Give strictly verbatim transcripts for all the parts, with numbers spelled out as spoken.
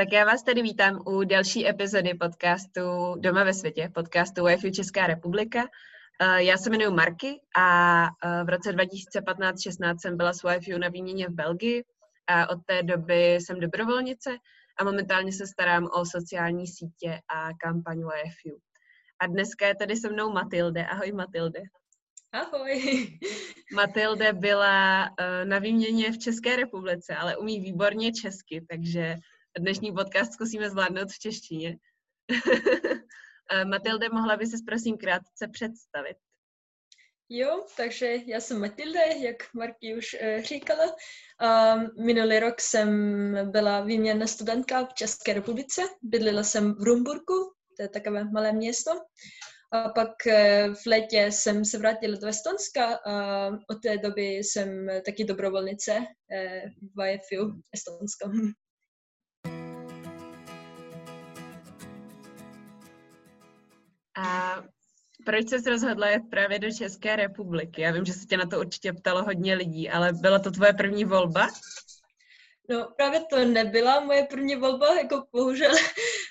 Tak já vás tady vítám u další epizody podcastu Doma ve světě, podcastu W Y F U Česká republika. Já se jmenuji Marky a v roce dva tisíce patnáct šestnáct jsem byla s W Y F U na výměně v Belgii a od té doby jsem dobrovolnice a momentálně se starám o sociální sítě a kampaň W Y F U. A dneska je tady se mnou Matilde. Ahoj Matilde. Ahoj. Matilde byla na výměně v České republice, ale umí výborně česky, takže dnešní podcast zkusíme zvládnout v češtině. Matilde, mohla by ses prosím krátce představit? Jo, takže já jsem Matilde, jak Marky už uh, říkala. Um, minulý rok jsem byla výměnná studentka v České republice. Bydlela jsem v Rumburku, to je takové malé město. A pak uh, v létě jsem se vrátila do Estonska a od té doby jsem taky dobrovolnice uh, v W Y F U Estonsko. A proč jsi rozhodla jít právě do České republiky? Já vím, že se tě na to určitě ptalo hodně lidí, ale byla to tvoje první volba? No právě to nebyla moje první volba, jako bohužel.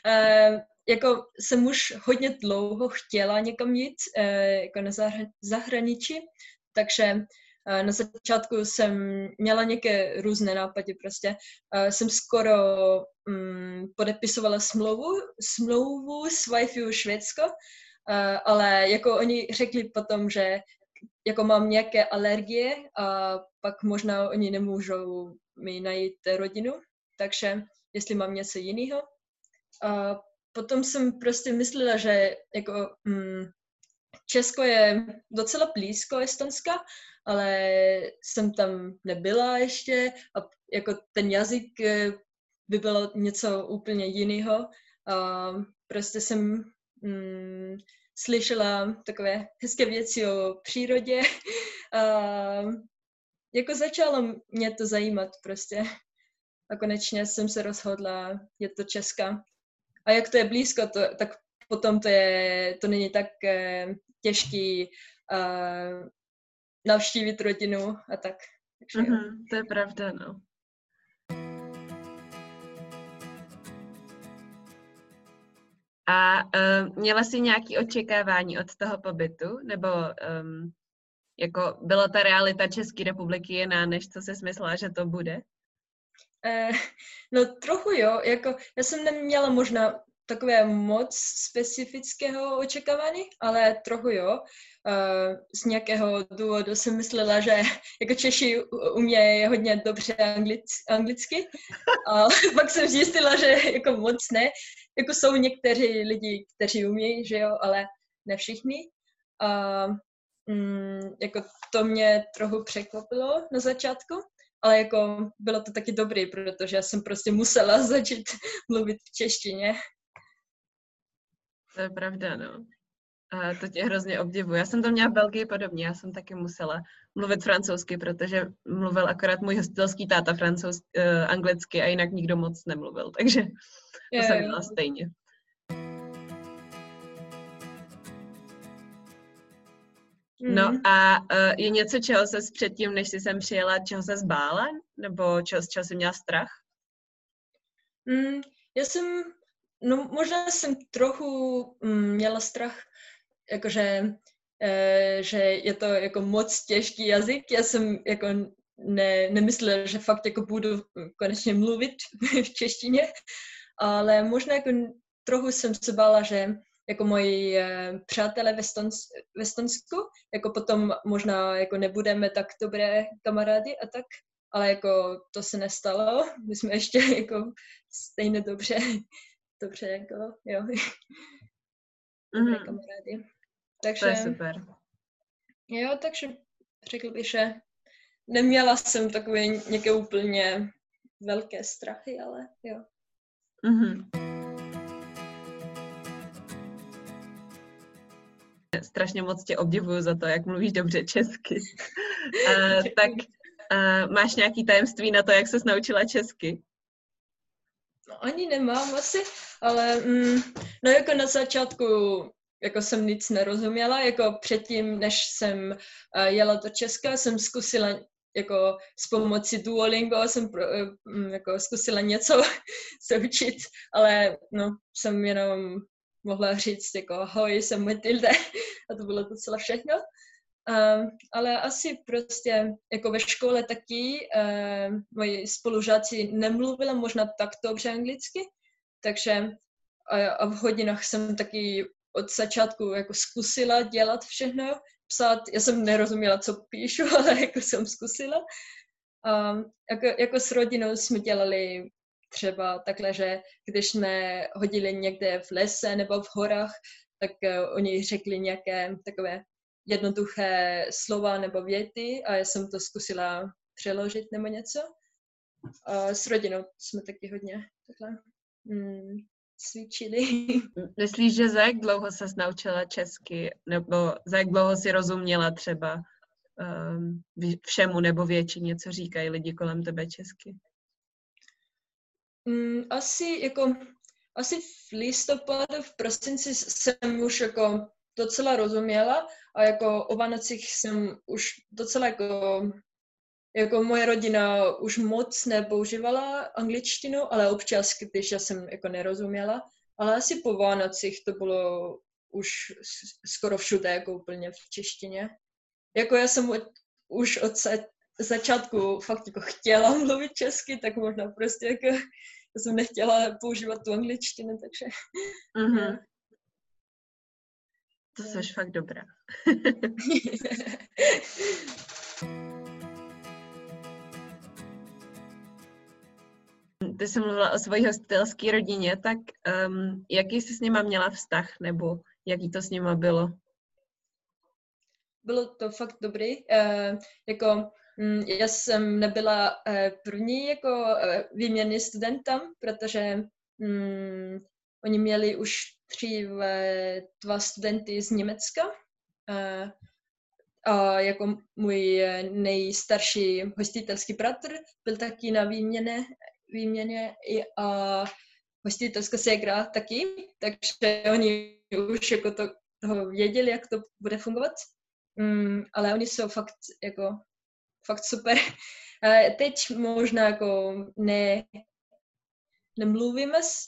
E, jako jsem už hodně dlouho chtěla někam jít, e, jako na zahr- zahraničí, takže e, na začátku jsem měla nějaké různé nápady prostě. E, jsem skoro mm, podepisovala smlouvu, smlouvu s W Y F U Švédsko, Uh, ale jako oni řekli potom, že jako mám nějaké alergie a pak možná oni nemůžou mi najít rodinu, takže jestli mám něco jiného. Uh, potom jsem prostě myslela, že jako, mm, Česko je docela blízko Estonska, ale jsem tam nebyla ještě a jako ten jazyk by bylo něco úplně jiného. Uh, prostě jsem Mm, slyšela takové hezké věci o přírodě a jako začalo mě to zajímat prostě. A konečně jsem se rozhodla, je to Česka. A jak to je blízko, to, tak potom to, je, to není tak eh, těžký eh, navštívit rodinu a tak. Takže, mm-hmm, to je pravda, no. A uh, měla jsi nějaké očekávání od toho pobytu? Nebo um, jako byla ta realita České republiky jiná, než co jsi myslela, že to bude? Eh, no trochu jo. Jako, já jsem neměla možná takové moc specifického očekávání, ale trochu jo. Eh, z nějakého důvodu jsem myslela, že jako Češi umějí hodně dobře anglic- anglicky, ale pak jsem zjistila, že jako moc ne. Jako jsou někteří lidi, kteří umějí, že jo, ale ne všichni. A mm, jako to mě trochu překvapilo na začátku, ale jako bylo to taky dobrý, protože já jsem prostě musela začít mluvit v češtině. To je pravda, no. A to tě hrozně obdivuji. Já jsem to měla v Belgii podobně, já jsem taky musela mluvit francouzsky, protože mluvil akorát můj hostelský táta francouz, eh, anglicky a jinak nikdo moc nemluvil, takže to jsem měla stejně. No a eh, je něco, čeho ses předtím, než jsi sem přijela, čeho ses bála? Nebo čeho, čeho jsi měla strach? Mm, já jsem, no možná jsem trochu mm, měla strach, jakože, e, že je to jako moc těžký jazyk. Já jsem jako ne, nemyslela, že fakt jako budu konečně mluvit v češtině, ale možná jako trochu jsem se bála, že jako moji e, přátelé ve Stons- ve Stonsku, jako potom možná jako nebudeme tak dobré kamarádi a tak, ale jako to se nestalo. My jsme ještě jako stejně dobře, dobře jako, jo. Mm. Takže, to je super. Jo, takže řekl bych, že neměla jsem takové nějaké úplně velké strachy, ale jo. Mm-hmm. Strašně moc tě obdivuju za to, jak mluvíš dobře česky. uh, tak uh, máš nějaký tajemství na to, jak ses naučila česky? No, ani nemám asi, ale mm, no jako na začátku jako jsem nic nerozuměla, jako předtím, než jsem uh, jela do Česka, jsem zkusila jako s pomocí Duolingo jsem pro, jako zkusila něco se učit, ale no, jsem jenom mohla říct jako ahoj, jsem Matilde a to bylo docela všechno. Um, ale asi prostě jako ve škole taky um, moji spolužáci nemluvila možná tak dobře anglicky, takže a, a v hodinách jsem taky od začátku jako zkusila dělat všechno, psát, já jsem nerozuměla, co píšu, ale jako jsem zkusila. Um, jako, jako s rodinou jsme dělali třeba takhle, že když jsme hodili někde v lese nebo v horách, tak uh, oni řekli nějaké takové jednoduché slova nebo věty a já jsem to zkusila přeložit nebo něco. A s rodinou jsme taky hodně takhle mm, cvičili. Myslíš, že za jak dlouho ses naučila česky? Nebo za jak dlouho si rozuměla třeba um, všemu nebo většině, co říkají lidi kolem tebe česky? Mm, asi jako, asi v listopadu, v prosinci jsem už jako docela rozuměla a jako o Vánocích jsem už docela jako, jako moje rodina už moc nepoužívala angličtinu, ale občas, když já jsem jako nerozuměla, ale asi po Vánocích to bylo už skoro všude jako úplně v češtině. Jako já jsem od, už od začátku fakt jako chtěla mluvit česky, tak možná prostě jako jsem nechtěla používat tu angličtinu, takže... Mm-hmm. To jsi fakt dobrá. Ty jsi mluvila o svojí hostitelské rodině, tak um, jaký jsi s nima měla vztah, nebo jaký to s nima bylo? Bylo to fakt dobrý. Uh, jako, um, já jsem nebyla uh, první jako uh, výměnný student tam, protože um, oni měli už tři dva studenty z Německa a, a jako můj nejstarší hostitelský bratr byl taky na výměně, výměně a hostitelská ségra taky, takže oni už jako to, toho věděli, jak to bude fungovat, mm, ale oni jsou fakt, jako, fakt super. A teď možná jako ne, nemluvíme s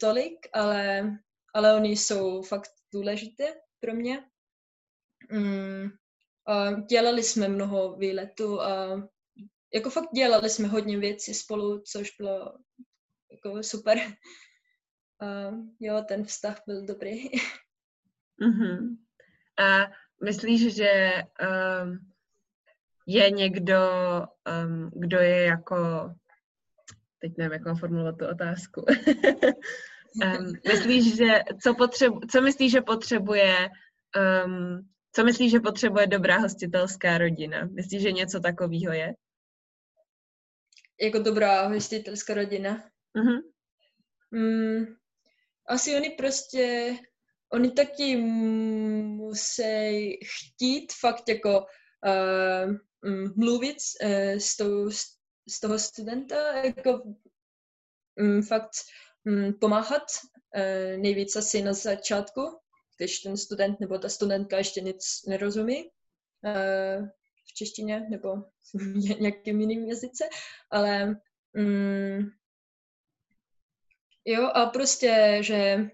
tolik, ale, ale oni jsou fakt důležité pro mě. Mm, a dělali jsme mnoho výletů a jako fakt dělali jsme hodně věcí spolu, což bylo jako super. A jo, ten vztah byl dobrý. Mm-hmm. A myslíš, že um, je někdo, um, kdo je jako... Teď nevím, jak mám formulovat tu otázku. um, myslíš, že co, potřebu, co myslíš, že potřebuje, um, co myslíš, že potřebuje dobrá hostitelská rodina? Myslíš, že něco takového je? Jako dobrá hostitelská rodina? Uh-huh. Mm, asi oni prostě, oni taky musí chtít fakt jako uh, mluvit uh, s tou z toho studenta jako um, fakt um, pomáhat uh, nejvíc asi na začátku, když ten student nebo ta studentka ještě nic nerozumí uh, v češtině nebo v nějakém jiném jazyce, ale um, jo a prostě, že,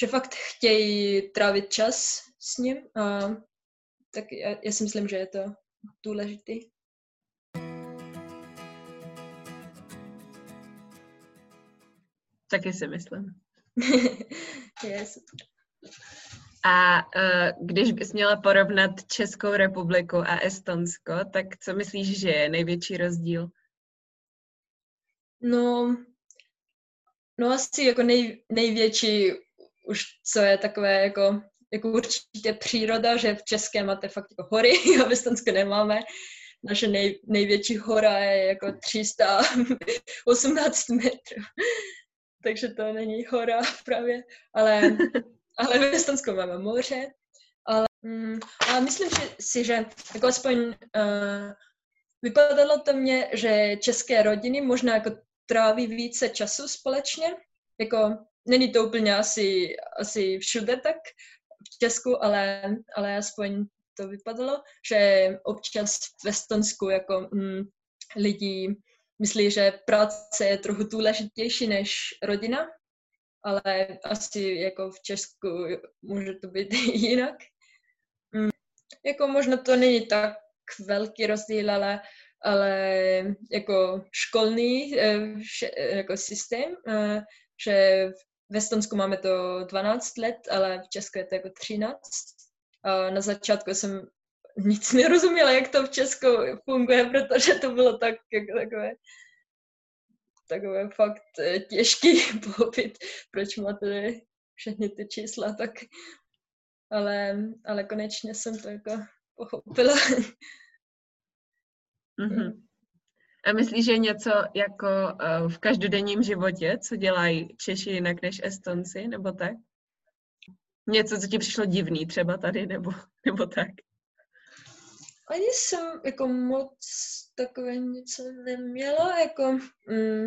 že fakt chtějí trávit čas s ním, uh, tak já, já si myslím, že je to důležitý. Taky si myslím. Yes. A uh, když bys měla porovnat Českou republiku a Estonsko, tak co myslíš, že je největší rozdíl? No, no asi jako nej, největší už co je takové jako, jako určitě příroda, že v České máte fakt jako hory a v Estonsko nemáme. Naše nej, největší hora je jako tři sta osmnáct metrů. Takže to není hora právě, ale, ale v Estonsku máme moře. Ale, mm, ale myslím si, že jako aspoň uh, vypadalo to mně, že české rodiny možná jako tráví více času společně. Jako, není to úplně asi, asi všude tak v Česku, ale, ale aspoň to vypadalo, že občas v Estonsku jako mm, lidi myslí, že práce je trochu důležitější než rodina, ale asi jako v Česku může to být jinak. Mm, jako možná to není tak velký rozdíl, ale, ale jako školní jako systém, že v Estonsku máme to dvanáct let, ale v Česku je to jako třináct. A na začátku jsem nic nerozuměla, jak to v Česku funguje, protože to bylo tak, jako takové, takové fakt těžký pochopit, proč máte všechny ty čísla, tak, ale, ale konečně jsem to jako pochopila. Mm-hmm. A myslíš, že něco jako v každodenním životě, co dělají Češi jinak než Estonci, nebo tak? Něco, co ti přišlo divný třeba tady, nebo, nebo tak? Ani jsem jako moc takové něco neměla, jako, mm,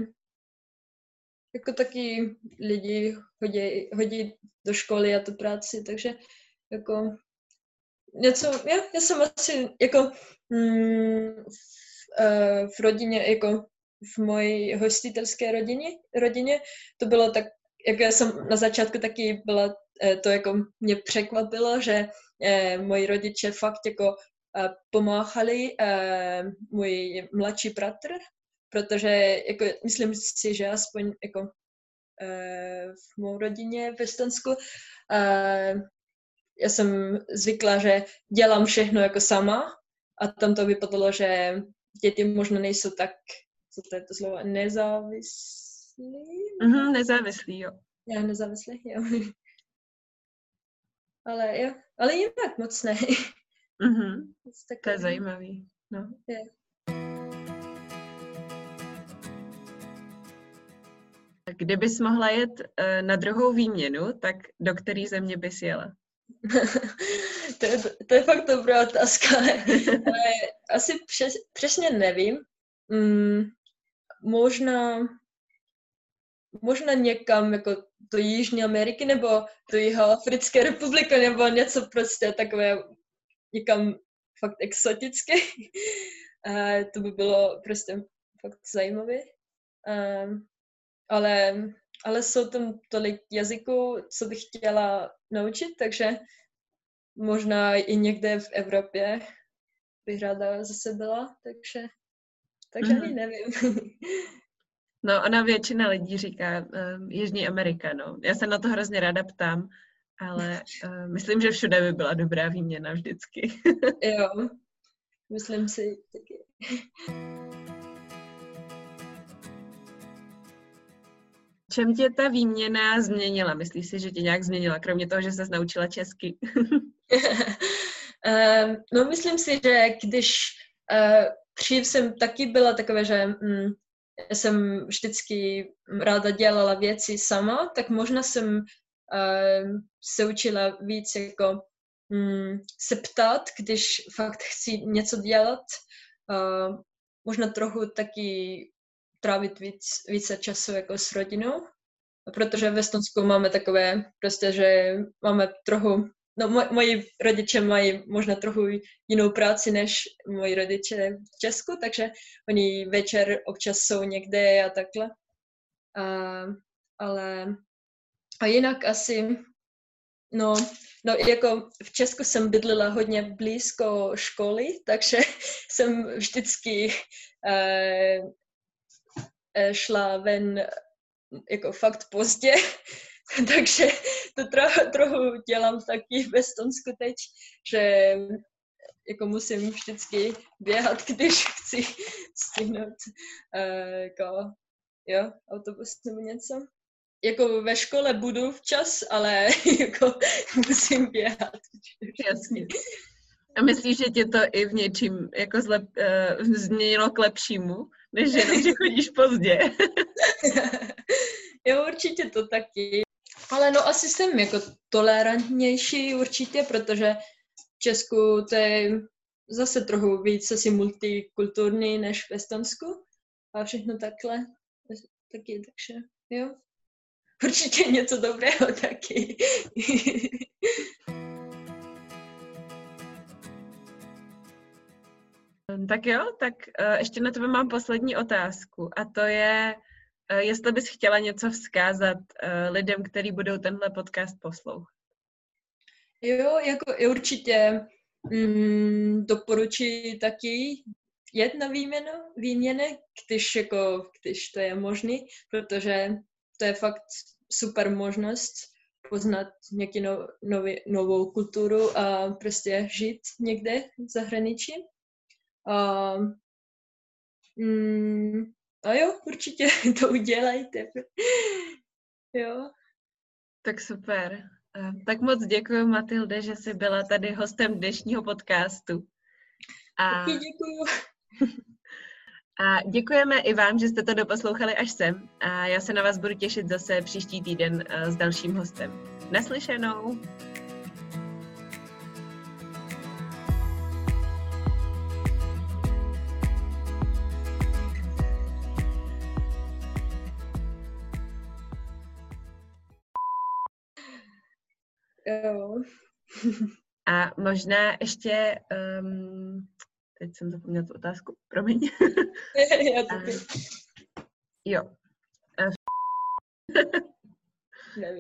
jako taky lidi hodí, hodí do školy a do práci, takže jako něco, já, já jsem asi jako mm, v rodině, jako v mojí hostitelské rodině, rodině, to bylo tak, jako já jsem na začátku taky byla, to jako mě překvapilo, že eh, moji rodiče fakt jako eh, pomáhali eh, můj mladší bratr, protože jako myslím si, že aspoň jako eh, v mou rodině v Estonsku eh, já jsem zvykla, že dělám všechno jako sama a tam to vypadalo, že děti možná nejsou tak, co to je to slovo, nezávislí? Mm-hmm, nezávislí, jo. Já nezávislí, jo. Ale jo, ale jinak moc ne. Mm-hmm. To je zajímavý, no. Je. Kdybys mohla jet na druhou výměnu, tak do který země bys jela? To, je, to je fakt dobrá otázka, ale, ale asi přes, přesně nevím. Mm, možná, možná někam jako do Jižní Ameriky nebo do Jihoafrické republiky nebo něco prostě takové někam fakt exotické. A to by bylo prostě fakt zajímavé. Um, ale... Ale jsou tam tolik jazyků, co bych chtěla naučit, takže možná i někde v Evropě bych ráda zase byla, takže, takže mm-hmm. ani nevím. No, ona většina lidí říká um, Jižní Amerika, no. Já se na to hrozně ráda ptám, ale um, myslím, že všude by byla dobrá výměna vždycky. Jo, myslím si taky. Čem tě ta výměna změnila? Myslíš si, že tě nějak změnila, kromě toho, že ses naučila česky? uh, no, myslím si, že když uh, přív jsem taky byla takové, že mm, jsem vždycky ráda dělala věci sama, tak možná jsem uh, se učila víc jako mm, se ptát, když fakt chci něco dělat. Uh, možná trochu taky trávit víc, více času jako s rodinou, protože v Estonsku máme takové prostě, že máme trochu, no moj, moji rodiče mají možná trochu jinou práci než moji rodiče v Česku, takže oni večer občas jsou někde a takhle. A, ale a jinak asi, no, no jako v Česku jsem bydlela hodně blízko školy, takže jsem vždycky eh, šla ven jako fakt pozdě, takže to trochu, trochu dělám taky v Estonsku teď, že jako musím vždycky běhat, když chci stihnout uh, jako, jo, autobus nebo něco. Jako ve škole budu včas, ale jako musím běhat. Jasně. A myslíš, že tě to i v něčím jako zlep, uh, změnilo k lepšímu, než jenom, že chodíš pozdě? Jo, určitě to taky. Ale no asi jsem jako tolerantnější určitě, protože v Česku to je zase trochu víc asi multikulturní než v Estonsku. A všechno takhle taky, takže jo. Určitě něco dobrého taky. Tak jo, tak ještě na tebe mám poslední otázku a to je, jestli bys chtěla něco vzkázat lidem, kteří budou tenhle podcast poslouchat. Jo, jako určitě mm, doporučuji taky jet na výměnu, výměny, když, jako, když to je možný, protože to je fakt super možnost poznat nějaký no, nový, novou kulturu a prostě žít někde v zahraničí. A, mm, a jo, určitě to udělejte. Jo. Tak super. Tak moc děkuji, Matilde, že jsi byla tady hostem dnešního podcastu. A... děkuji. A děkujeme i vám, že jste to doposlouchali až sem. A já se na vás budu těšit zase příští týden s dalším hostem. Naslyšenou! Jo. A možná ještě, um, teď jsem zapomněla tu otázku, promiň. Já to uh, jo. Uh,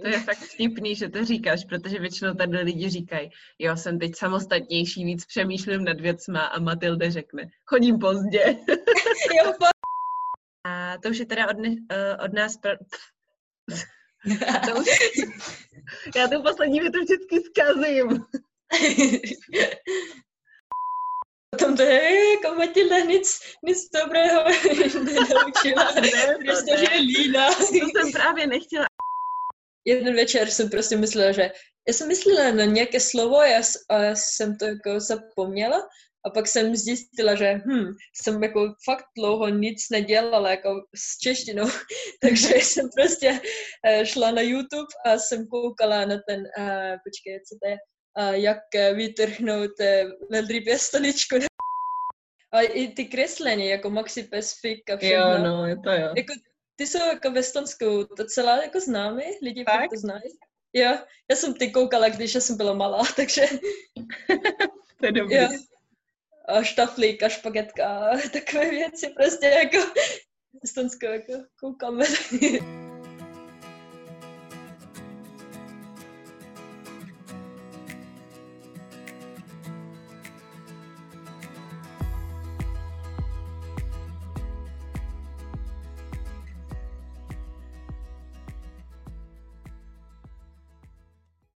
to je fakt vtipný, že to říkáš, protože většinou tady lidi říkají, jo, jsem teď samostatnější, víc přemýšlím nad věcma a Matilde řekne, chodím pozdě. Jo, po... A to už je teda od, ne, uh, od nás... Pro... To už... Já tu poslední větu vždycky zkazím. Potom to je jako Matilda nic, nic dobrého nenaučila. Ne, prostě, že je líná. To jsem právě nechtěla. Jeden večer jsem prostě myslela, že já jsem myslela na nějaké slovo a já, a já jsem to jako zapomněla. A pak jsem zjistila, že hm, jsem jako fakt dlouho nic nedělala jako s češtinou, takže jsem prostě šla na YouTube a jsem koukala na ten, uh, počkej, co to je, uh, jak vytrhnout uh, velrybě stoličku. A i ty kreslení, jako Maxi Pesfik a všechno. Jo, no, je to jo. Jako, ty jsou jako ve Estonsku docela jako známy, lidi to znají. Jo, já jsem ty koukala, když jsem byla malá, takže... To je dobrý. Jo. A štaflík a špagetka a takové věci, prostě jako Estonsko, jako koukáme.